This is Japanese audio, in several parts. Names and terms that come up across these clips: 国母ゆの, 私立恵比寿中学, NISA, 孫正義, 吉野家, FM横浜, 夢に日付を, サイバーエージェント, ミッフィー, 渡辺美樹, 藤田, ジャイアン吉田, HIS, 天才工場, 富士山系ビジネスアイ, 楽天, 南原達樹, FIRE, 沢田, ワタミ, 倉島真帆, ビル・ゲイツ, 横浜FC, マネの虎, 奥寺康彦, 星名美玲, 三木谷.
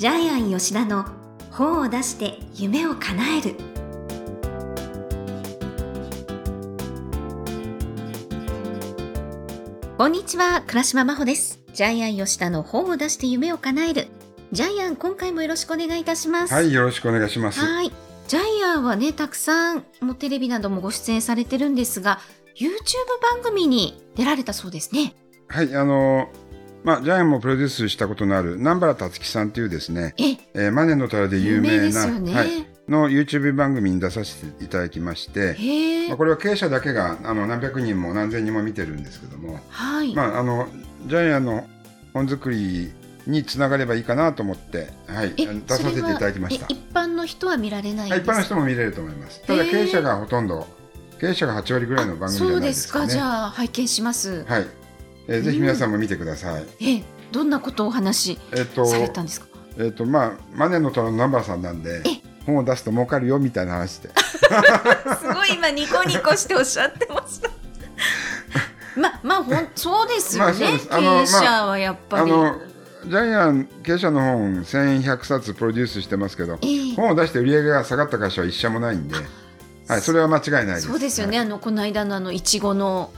ジャイアン吉田の本を出して夢を叶える。こんにちは、倉島真帆です。ジャイアン吉田の本を出して夢を叶える。ジャイアン、今回もよろしくお願いいたします。はい、よろしくお願いします。はい、ジャイアンはね、たくさんもテレビなどもご出演されてるんですが、 YouTube 番組に出られたそうですね。はい、ジャイアンもプロデュースしたことのある南原達樹さんというですね、マネの虎で有名な、ね、はい、の YouTube 番組に出させていただきまして、これは経営者だけが何百人も何千人も見てるんですけども、はい、ジャイアンの本作りにつながればいいかなと思って、はい、出させていただきました。一般の人は見られないんですか？一般の人も見れると思います。ただ経営者がほとんど、経営者が8割ぐらいの番組じゃないですかね。そうですか、じゃあ拝見します。はい、ぜひ皆さんも見てください。どんなことをお話しされたんですか？マネの虎のナンバーさんなんで、本を出すと儲かるよみたいな話ですごい今ニコニコしておっしゃってましたそうですよね、経営者はやっぱりジャイアン経営者の本1100冊プロデュースしてますけど、本を出して売り上げが下がった会社は一社もないんで、はい、それは間違いないです。そうですよね、はい、この間のいちごの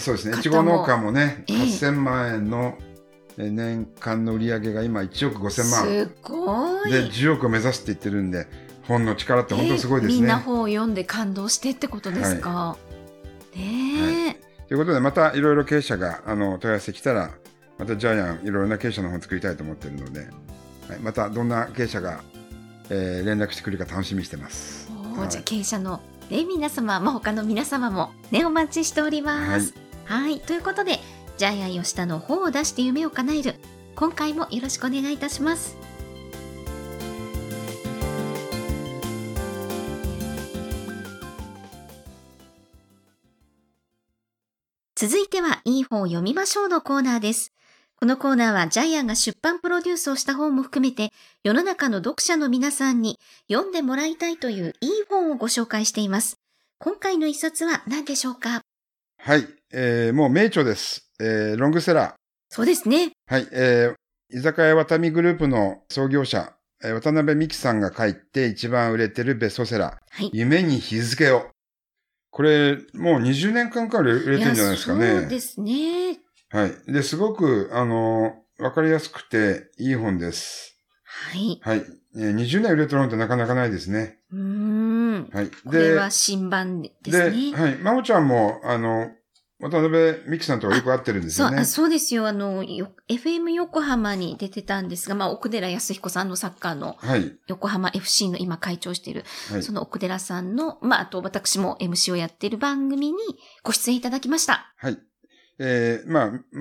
そうですね。いちご農家もね、8000万円の年間の売り上げが今1億5000万。すごい。で、10億を目指すって言ってるんで、本の力って本当すごいですね。みんな本を読んで感動してってことですか。はい、はい。ということで、またいろいろ経営者が問い合わせ来たら、またジャイアンいろいろな経営者の本作りたいと思ってるので、はい、またどんな経営者が、連絡してくるか楽しみにしてます。はい、じゃあ経営者の皆様、他の皆様も、お待ちしております。はい、はい、ということで、ジャイアン吉田の本を出して夢を叶える、今回もよろしくお願いいたします。続いては、いい本を読みましょうのコーナーです。このコーナーはジャイアンが出版プロデュースをした本も含めて、世の中の読者の皆さんに読んでもらいたいといういい本をご紹介しています。今回の一冊は何でしょうか？はい、もう名著です。ロングセラー。そうですね。はい、居酒屋ワタミグループの創業者、渡辺美樹さんが書いて一番売れてるベストセラー。はい、夢に日付を。これ、もう20年間から売れてるんじゃないですかね。そうですね。はい。で、すごく、わかりやすくていい本です。はい。はい。20年売れてる本ってなかなかないですね。はい。これは新版ですね。はい。まほちゃんも、渡辺美樹さんとはよく会ってるんですよね。そうですよ。FM 横浜に出てたんですが、奥寺康彦さんのサッカーの、横浜 FC の今会長している、はい、その奥寺さんの、あと私も MC をやっている番組にご出演いただきました。はい。真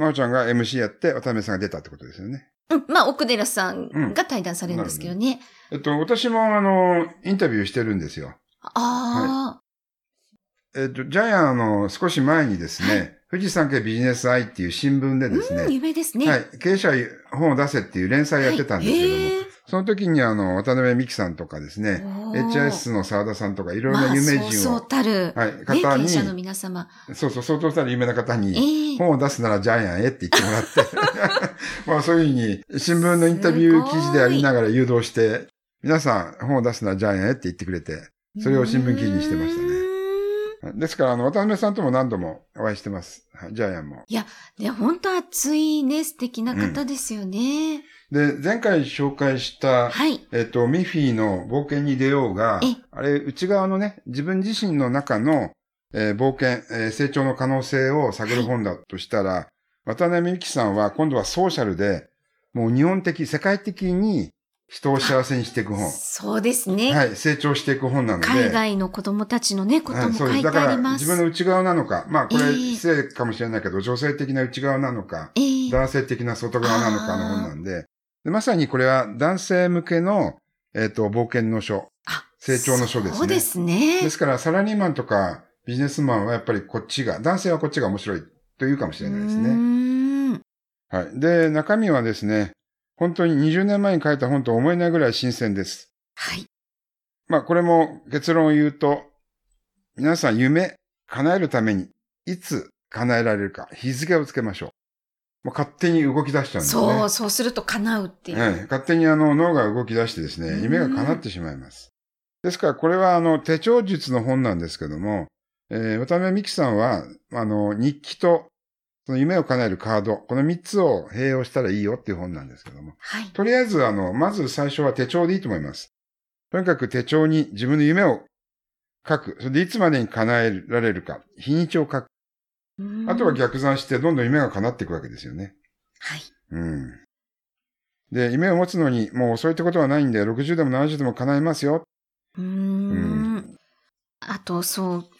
央ちゃんが MC やって、渡辺さんが出たってことですよね。うん、奥寺さんが対談されるんですけどね。私もインタビューしてるんですよ。ああ、はい。ジャイアン少し前にですね、富士山系ビジネスアイっていう新聞でですね、有名ですね。はい。経営者本を出せっていう連載やってたんですけども、その時に渡辺美樹さんとかですね、HIS の沢田さんとかいろいろな有名人を、そうたる、方に、経営者の皆様。そうそうたる有名な方に、本を出すならジャイアンへって言ってもらって、そういうふうに、新聞のインタビュー記事でありながら誘導して、皆さん本を出すならジャイアンへって言ってくれて、それを新聞記事にしてましたね。ですから、渡辺さんとも何度もお会いしてます。ジャイアンも。いや、本当熱いね、素敵な方ですよね。で、前回紹介した、ミッフィーの冒険に出ようが、あれ、内側のね、自分自身の中の、冒険、成長の可能性を探る本だとしたら、渡辺美樹さんは今度はソーシャルで、もう日本的、世界的に、人を幸せにしていく本。そうですね。はい。成長していく本なので。海外の子供たちのね、ことも書いてあります。だから自分の内側なのか。これ失礼かもしれないけど、女性的な内側なのか、男性的な外側なのかの本なんで。で、まさにこれは男性向けの、冒険の書。成長の書ですね。そうですね。ですから、サラリーマンとかビジネスマンはやっぱりこっちが、男性はこっちが面白いというかもしれないですね。はい。で、中身はですね、本当に20年前に書いた本と思えないぐらい新鮮です。はい。これも結論を言うと、皆さん夢叶えるためにいつ叶えられるか日付をつけましょう。まあ、勝手に動き出しちゃうんですね。そうすると叶うっていう。はい。勝手に脳が動き出してですね、夢が叶ってしまいます。ですから、これは手帳術の本なんですけども、渡辺美樹さんは、日記と、その夢を叶えるカード、この3つを併用したらいいよっていう本なんですけども。はい。とりあえず、まず最初は手帳でいいと思います。とにかく手帳に自分の夢を書く。それでいつまでに叶えられるか、日にちを書く。あとは逆算してどんどん夢が叶っていくわけですよね。はい。うん。で、夢を持つのにもう遅いってことはないんで、60でも70でも叶えますよ。うん。あと、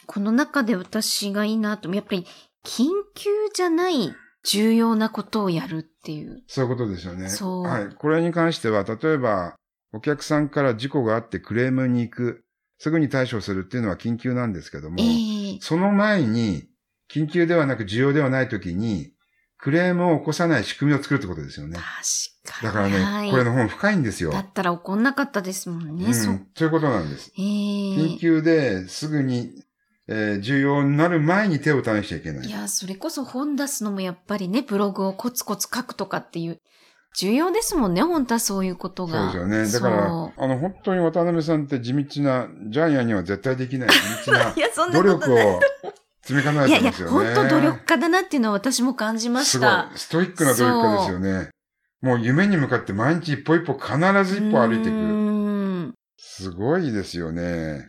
この中で私がいいなと、やっぱり緊急じゃない重要なことをやるっていう。そういうことですよね。そう。はい。これに関しては、例えば、お客さんから事故があってクレームに行く、すぐに対処するっていうのは緊急なんですけども、その前に、緊急ではなく需要ではないときに、クレームを起こさない仕組みを作るってことですよね。確かに。だからね、これの本深いんですよ。だったら起こんなかったですもんね。うん、そういうことなんです。緊急ですぐに、重要になる前に手を試しちゃいけない。いや、それこそ本出すのもやっぱりね、ブログをコツコツ書くとかっていう、重要ですもんね、本当はそういうことが。そうですよね。だから、本当に渡辺さんって地道な、ジャイアンには絶対できない地道な努力を積み重ねてますよね。いや、本当努力家だなっていうのは私も感じました。すごい。ストイックな努力家ですよね。もう夢に向かって毎日一歩一歩必ず一歩歩いていく。すごいですよね。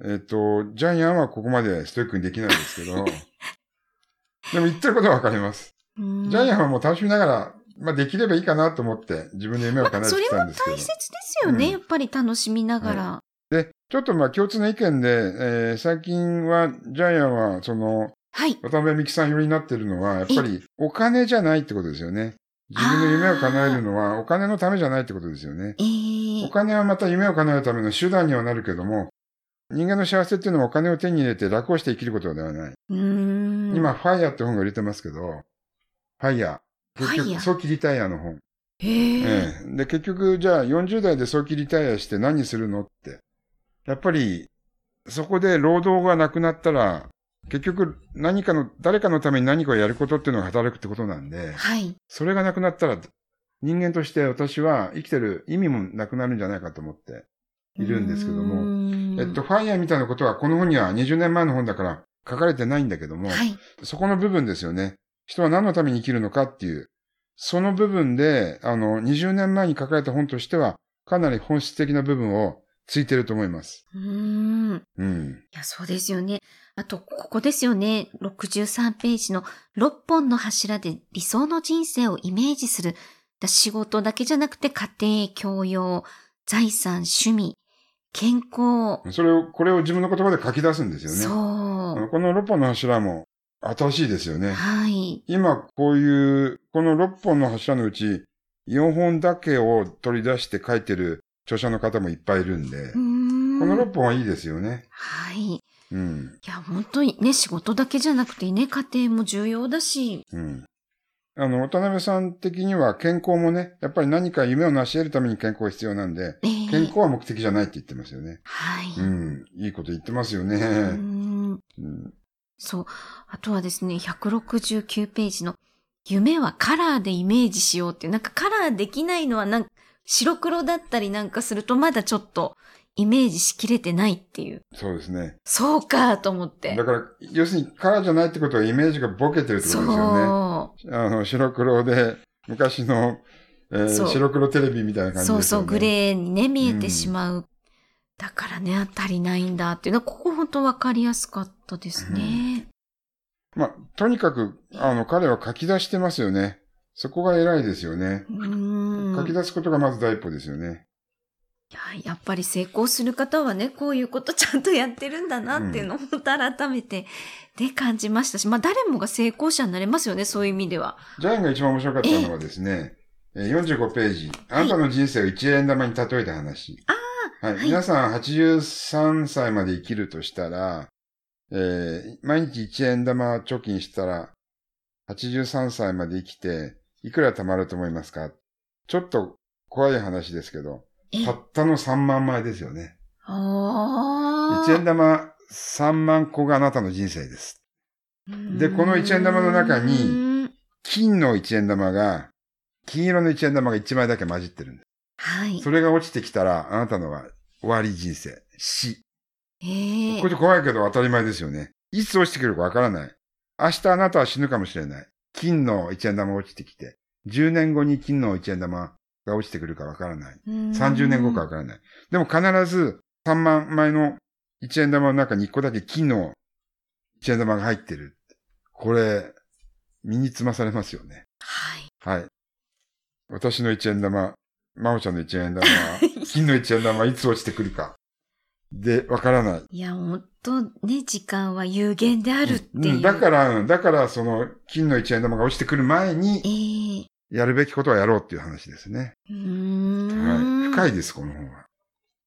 ジャイアンはここまでストイックにできないですけど、でも言ってることはわかります。ジャイアンはもう楽しみながら、まあできればいいかなと思って自分の夢を叶えてきたんですけど。それも大切ですよね、うん、やっぱり楽しみながら。はいで、ちょっとまあ共通の意見で、最近は、ジャイアンは、渡辺美樹さん寄りになってるのは、やっぱりお金じゃないってことですよね。自分の夢を叶えるのはお金のためじゃないってことですよね。お金はまた夢を叶えるための手段にはなるけども、人間の幸せっていうのはお金を手に入れて楽をして生きることではない。今、FIRE って本が売れてますけど、FIRE。結局、早期リタイアの本。で、結局、じゃあ40代で早期リタイアして何するのって。やっぱり、そこで労働がなくなったら、結局、誰かのために何かをやることっていうのが働くってことなんで、はい。それがなくなったら、人間として私は生きてる意味もなくなるんじゃないかと思っているんですけども、FIRE みたいなことはこの本には20年前の本だから書かれてないんだけども、はい。そこの部分ですよね。人は何のために生きるのかっていう、その部分で、20年前に書かれた本としては、かなり本質的な部分をついてると思います。うん。いや、そうですよね。あと、ここですよね。63ページの6本の柱で理想の人生をイメージする。仕事だけじゃなくて家庭、教養、財産、趣味、健康。これを自分の言葉で書き出すんですよね。そう。この6本の柱も新しいですよね。はい。今、この6本の柱のうち4本だけを取り出して書いてる著者の方もいっぱいいるんで、この6本はいいですよね。はい。うん。いや、本当にね、仕事だけじゃなくてね、家庭も重要だし。うん。渡辺さん的には健康もね、やっぱり何か夢を成し得るために健康が必要なんで、健康は目的じゃないって言ってますよね。はい。うん。いいこと言ってますよね。そう。あとはですね、169ページの夢はカラーでイメージしようっていう、なんかカラーできないのは白黒だったりなんかするとまだちょっとイメージしきれてないっていう。そうですね。そうかと思って。だから、要するにカラーじゃないってことはイメージがボケてるってことですよね。白黒で、昔の、白黒テレビみたいな感じですよね。そうそう、グレーにね、見えてしまう。うん、だからね、当たりないんだっていうのは、ここ本当わかりやすかったですね。うん、まあ、とにかく、彼は書き出してますよね。そこが偉いですよね。書き出すことがまず第一歩ですよね。やっぱり成功する方はね、こういうことちゃんとやってるんだなっていうのを改めてで感じましたし、まあ誰もが成功者になれますよね、そういう意味では。ジャイアンが一番面白かったのはですね、45ページ、あなたの人生を1円玉に例えた話。はい。皆さん83歳まで生きるとしたら、毎日1円玉貯金したら、83歳まで生きて、いくら貯まると思いますか？ちょっと怖い話ですけど、たったの3万枚ですよね。1円玉3万個があなたの人生です。で、この1円玉の中に、金の一円玉が、金色の一円玉が一枚だけ混じってるんです。はい。それが落ちてきたら、あなたのは終わり人生、死。これ怖いけど当たり前ですよね。いつ落ちてくるかわからない。明日あなたは死ぬかもしれない。金の一円玉落ちてきて、10年後に金の一円玉が落ちてくるかわからない。30年後かわからない。でも必ず3万枚の一円玉の中に1個だけ金の一円玉が入ってる。これ、身につまされますよね。はい。はい。私の一円玉、真央ちゃんの一円玉、金の一円玉、いつ落ちてくるか。で、わからない。いや、ほんとね、時間は有限であるっていう。だから、その、金の一円玉が落ちてくる前に、やるべきことはやろうっていう話ですね。はい。深いです、この本は。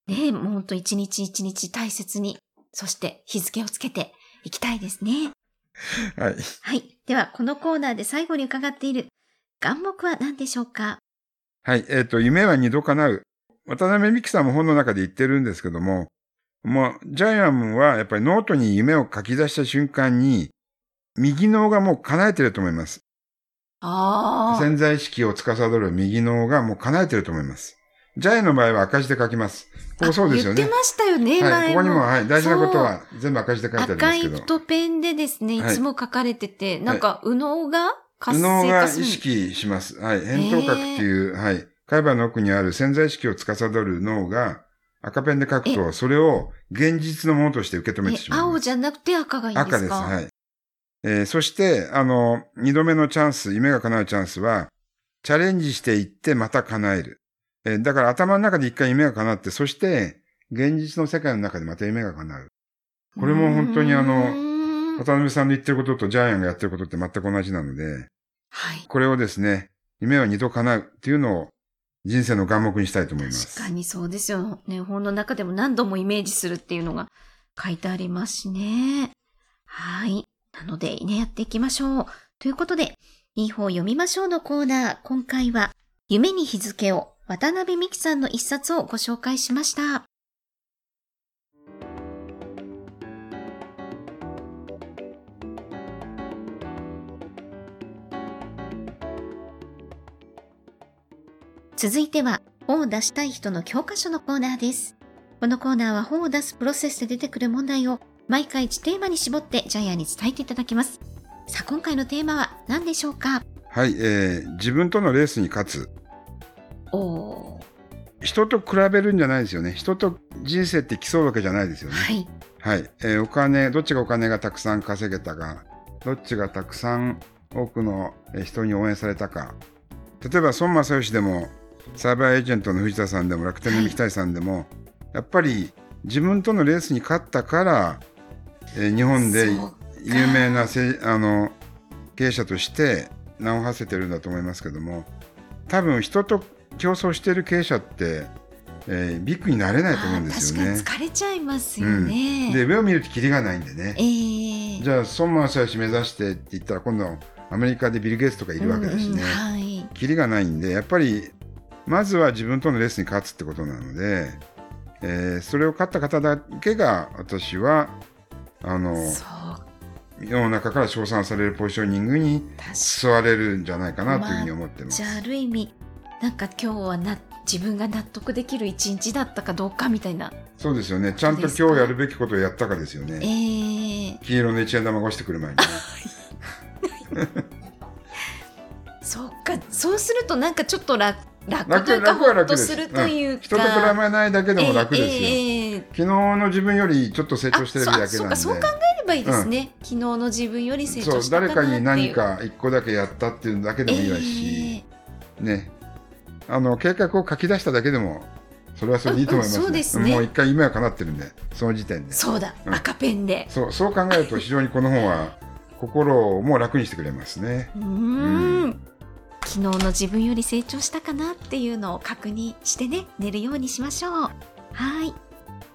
ね、もうほんと一日一日大切に、そして日付をつけていきたいですね。はい。はい。では、このコーナーで最後に伺っている、願目は何でしょうか？はい。夢は二度叶う。渡辺美樹さんも本の中で言ってるんですけども、もう、ジャイアンはやっぱりノートに夢を書き出した瞬間に、右脳がもう叶えてると思います。潜在意識を司る右脳がもう叶えてると思います。ジャイアンの場合は赤字で書きます。ここそうですよね。言ってましたよね、はい、ここにも、はい、大事なことは全部赤字で書いてあるんですけど。赤い太ペンでですね、いつも書かれてて、はい、なんか、右脳が活性化する。右脳が意識します。はい。扁桃核っていう、はい。海馬の奥にある潜在意識を司る脳が、赤ペンで書くと、それを現実のものとして受け止めてしまう。青じゃなくて赤がいいんですか？赤です、はい。そして、二度目のチャンス、夢が叶うチャンスは、チャレンジしていってまた叶える。だから頭の中で一回夢が叶って、そして、現実の世界の中でまた夢が叶う。これも本当に渡辺さんの言ってることとジャイアンがやってることって全く同じなので、はい。これをですね、夢は二度叶うっていうのを、人生の願目にしたいと思います。確かにそうですよね。本の中でも何度もイメージするっていうのが書いてありますしね。はい。なのでね、やっていきましょう。ということで、いい本を読みましょうのコーナー。今回は、夢に日付を、渡辺美樹さんの一冊をご紹介しました。続いては本を出したい人の教科書のコーナーです。このコーナーは本を出すプロセスで出てくる問題を毎回1テーマに絞ってジャイアンに伝えていただきます。さあ今回のテーマは何でしょうか？はい、自分とのレースに勝つ。人と比べるんじゃないですよね。人と人生って競うわけじゃないですよね。はい。はい。お金、どっちがお金がたくさん稼げたか、どっちがたくさん多くの人に応援されたか。例えば孫正義でもサイバーエージェントの藤田さんでも楽天の三木谷さんでもやっぱり自分とのレースに勝ったから日本で有名な経営者として名を馳せてるんだと思いますけども、多分人と競争してる経営者って、ビッグになれないと思うんですよね。確かに疲れちゃいますよね、うん、で上を見るとキリがないんでね、じゃあ孫正義目指してって言ったら今度アメリカでビル・ゲイツとかいるわけだしね、はい、キリがないんでやっぱりまずは自分とのレースに勝つってことなので、それを勝った方だけが私は世の中から称賛されるポジショニングに座れるんじゃないかなというふうに思ってます。まあ、じゃあある意味なんか今日は自分が納得できる一日だったかどうかみたいな。そうですよね。ちゃんと今日やるべきことをやったかですよね。黄色の一円玉が落ちてくる前に、ね。そうか。そうするとなんかちょっと楽というかホッとするというか、人と比べないだけでも楽ですよ、昨日の自分よりちょっと成長してるだけなんで、そう考えればいいですね、うん、昨日の自分より成長したかなっていう、誰かに何か一個だけやったっていうだけでもいいですし、ね、計画を書き出しただけでもそれはそれでいいと思いますね、そうですね、もう一回夢は叶ってるんでその時点でそうだ、赤ペンでそう考えると非常にこの本は心をもう楽にしてくれますね。昨日の自分より成長したかなっていうのを確認してね、寝るようにしましょう。はい。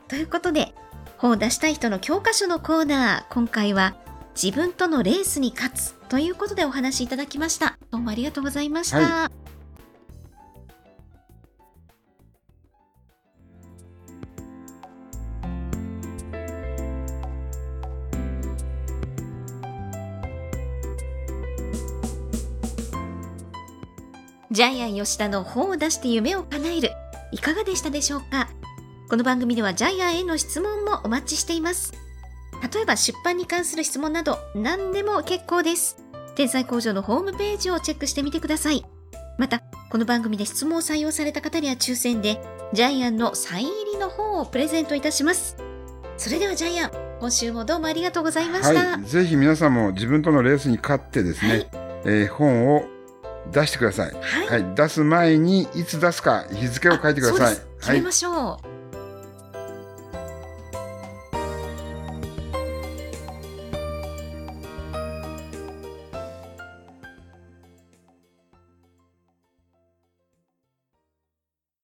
ということで、本を出したい人の教科書のコーナー、今回は自分とのレースに勝つということでお話いただきました。どうもありがとうございました。はい、ジャイアン吉田の本を出して夢を叶える、いかがでしたでしょうか。この番組ではジャイアンへの質問もお待ちしています。例えば出版に関する質問など何でも結構です。天才工場のホームページをチェックしてみてください。またこの番組で質問を採用された方には抽選でジャイアンのサイン入りの本をプレゼントいたします。それではジャイアン、今週もどうもありがとうございました。はい、ぜひ皆さんも自分とのレースに勝ってですね、はい、本を出してください。はい、はい、出す前にいつ出すか日付を書いてください。決めましょう。はい。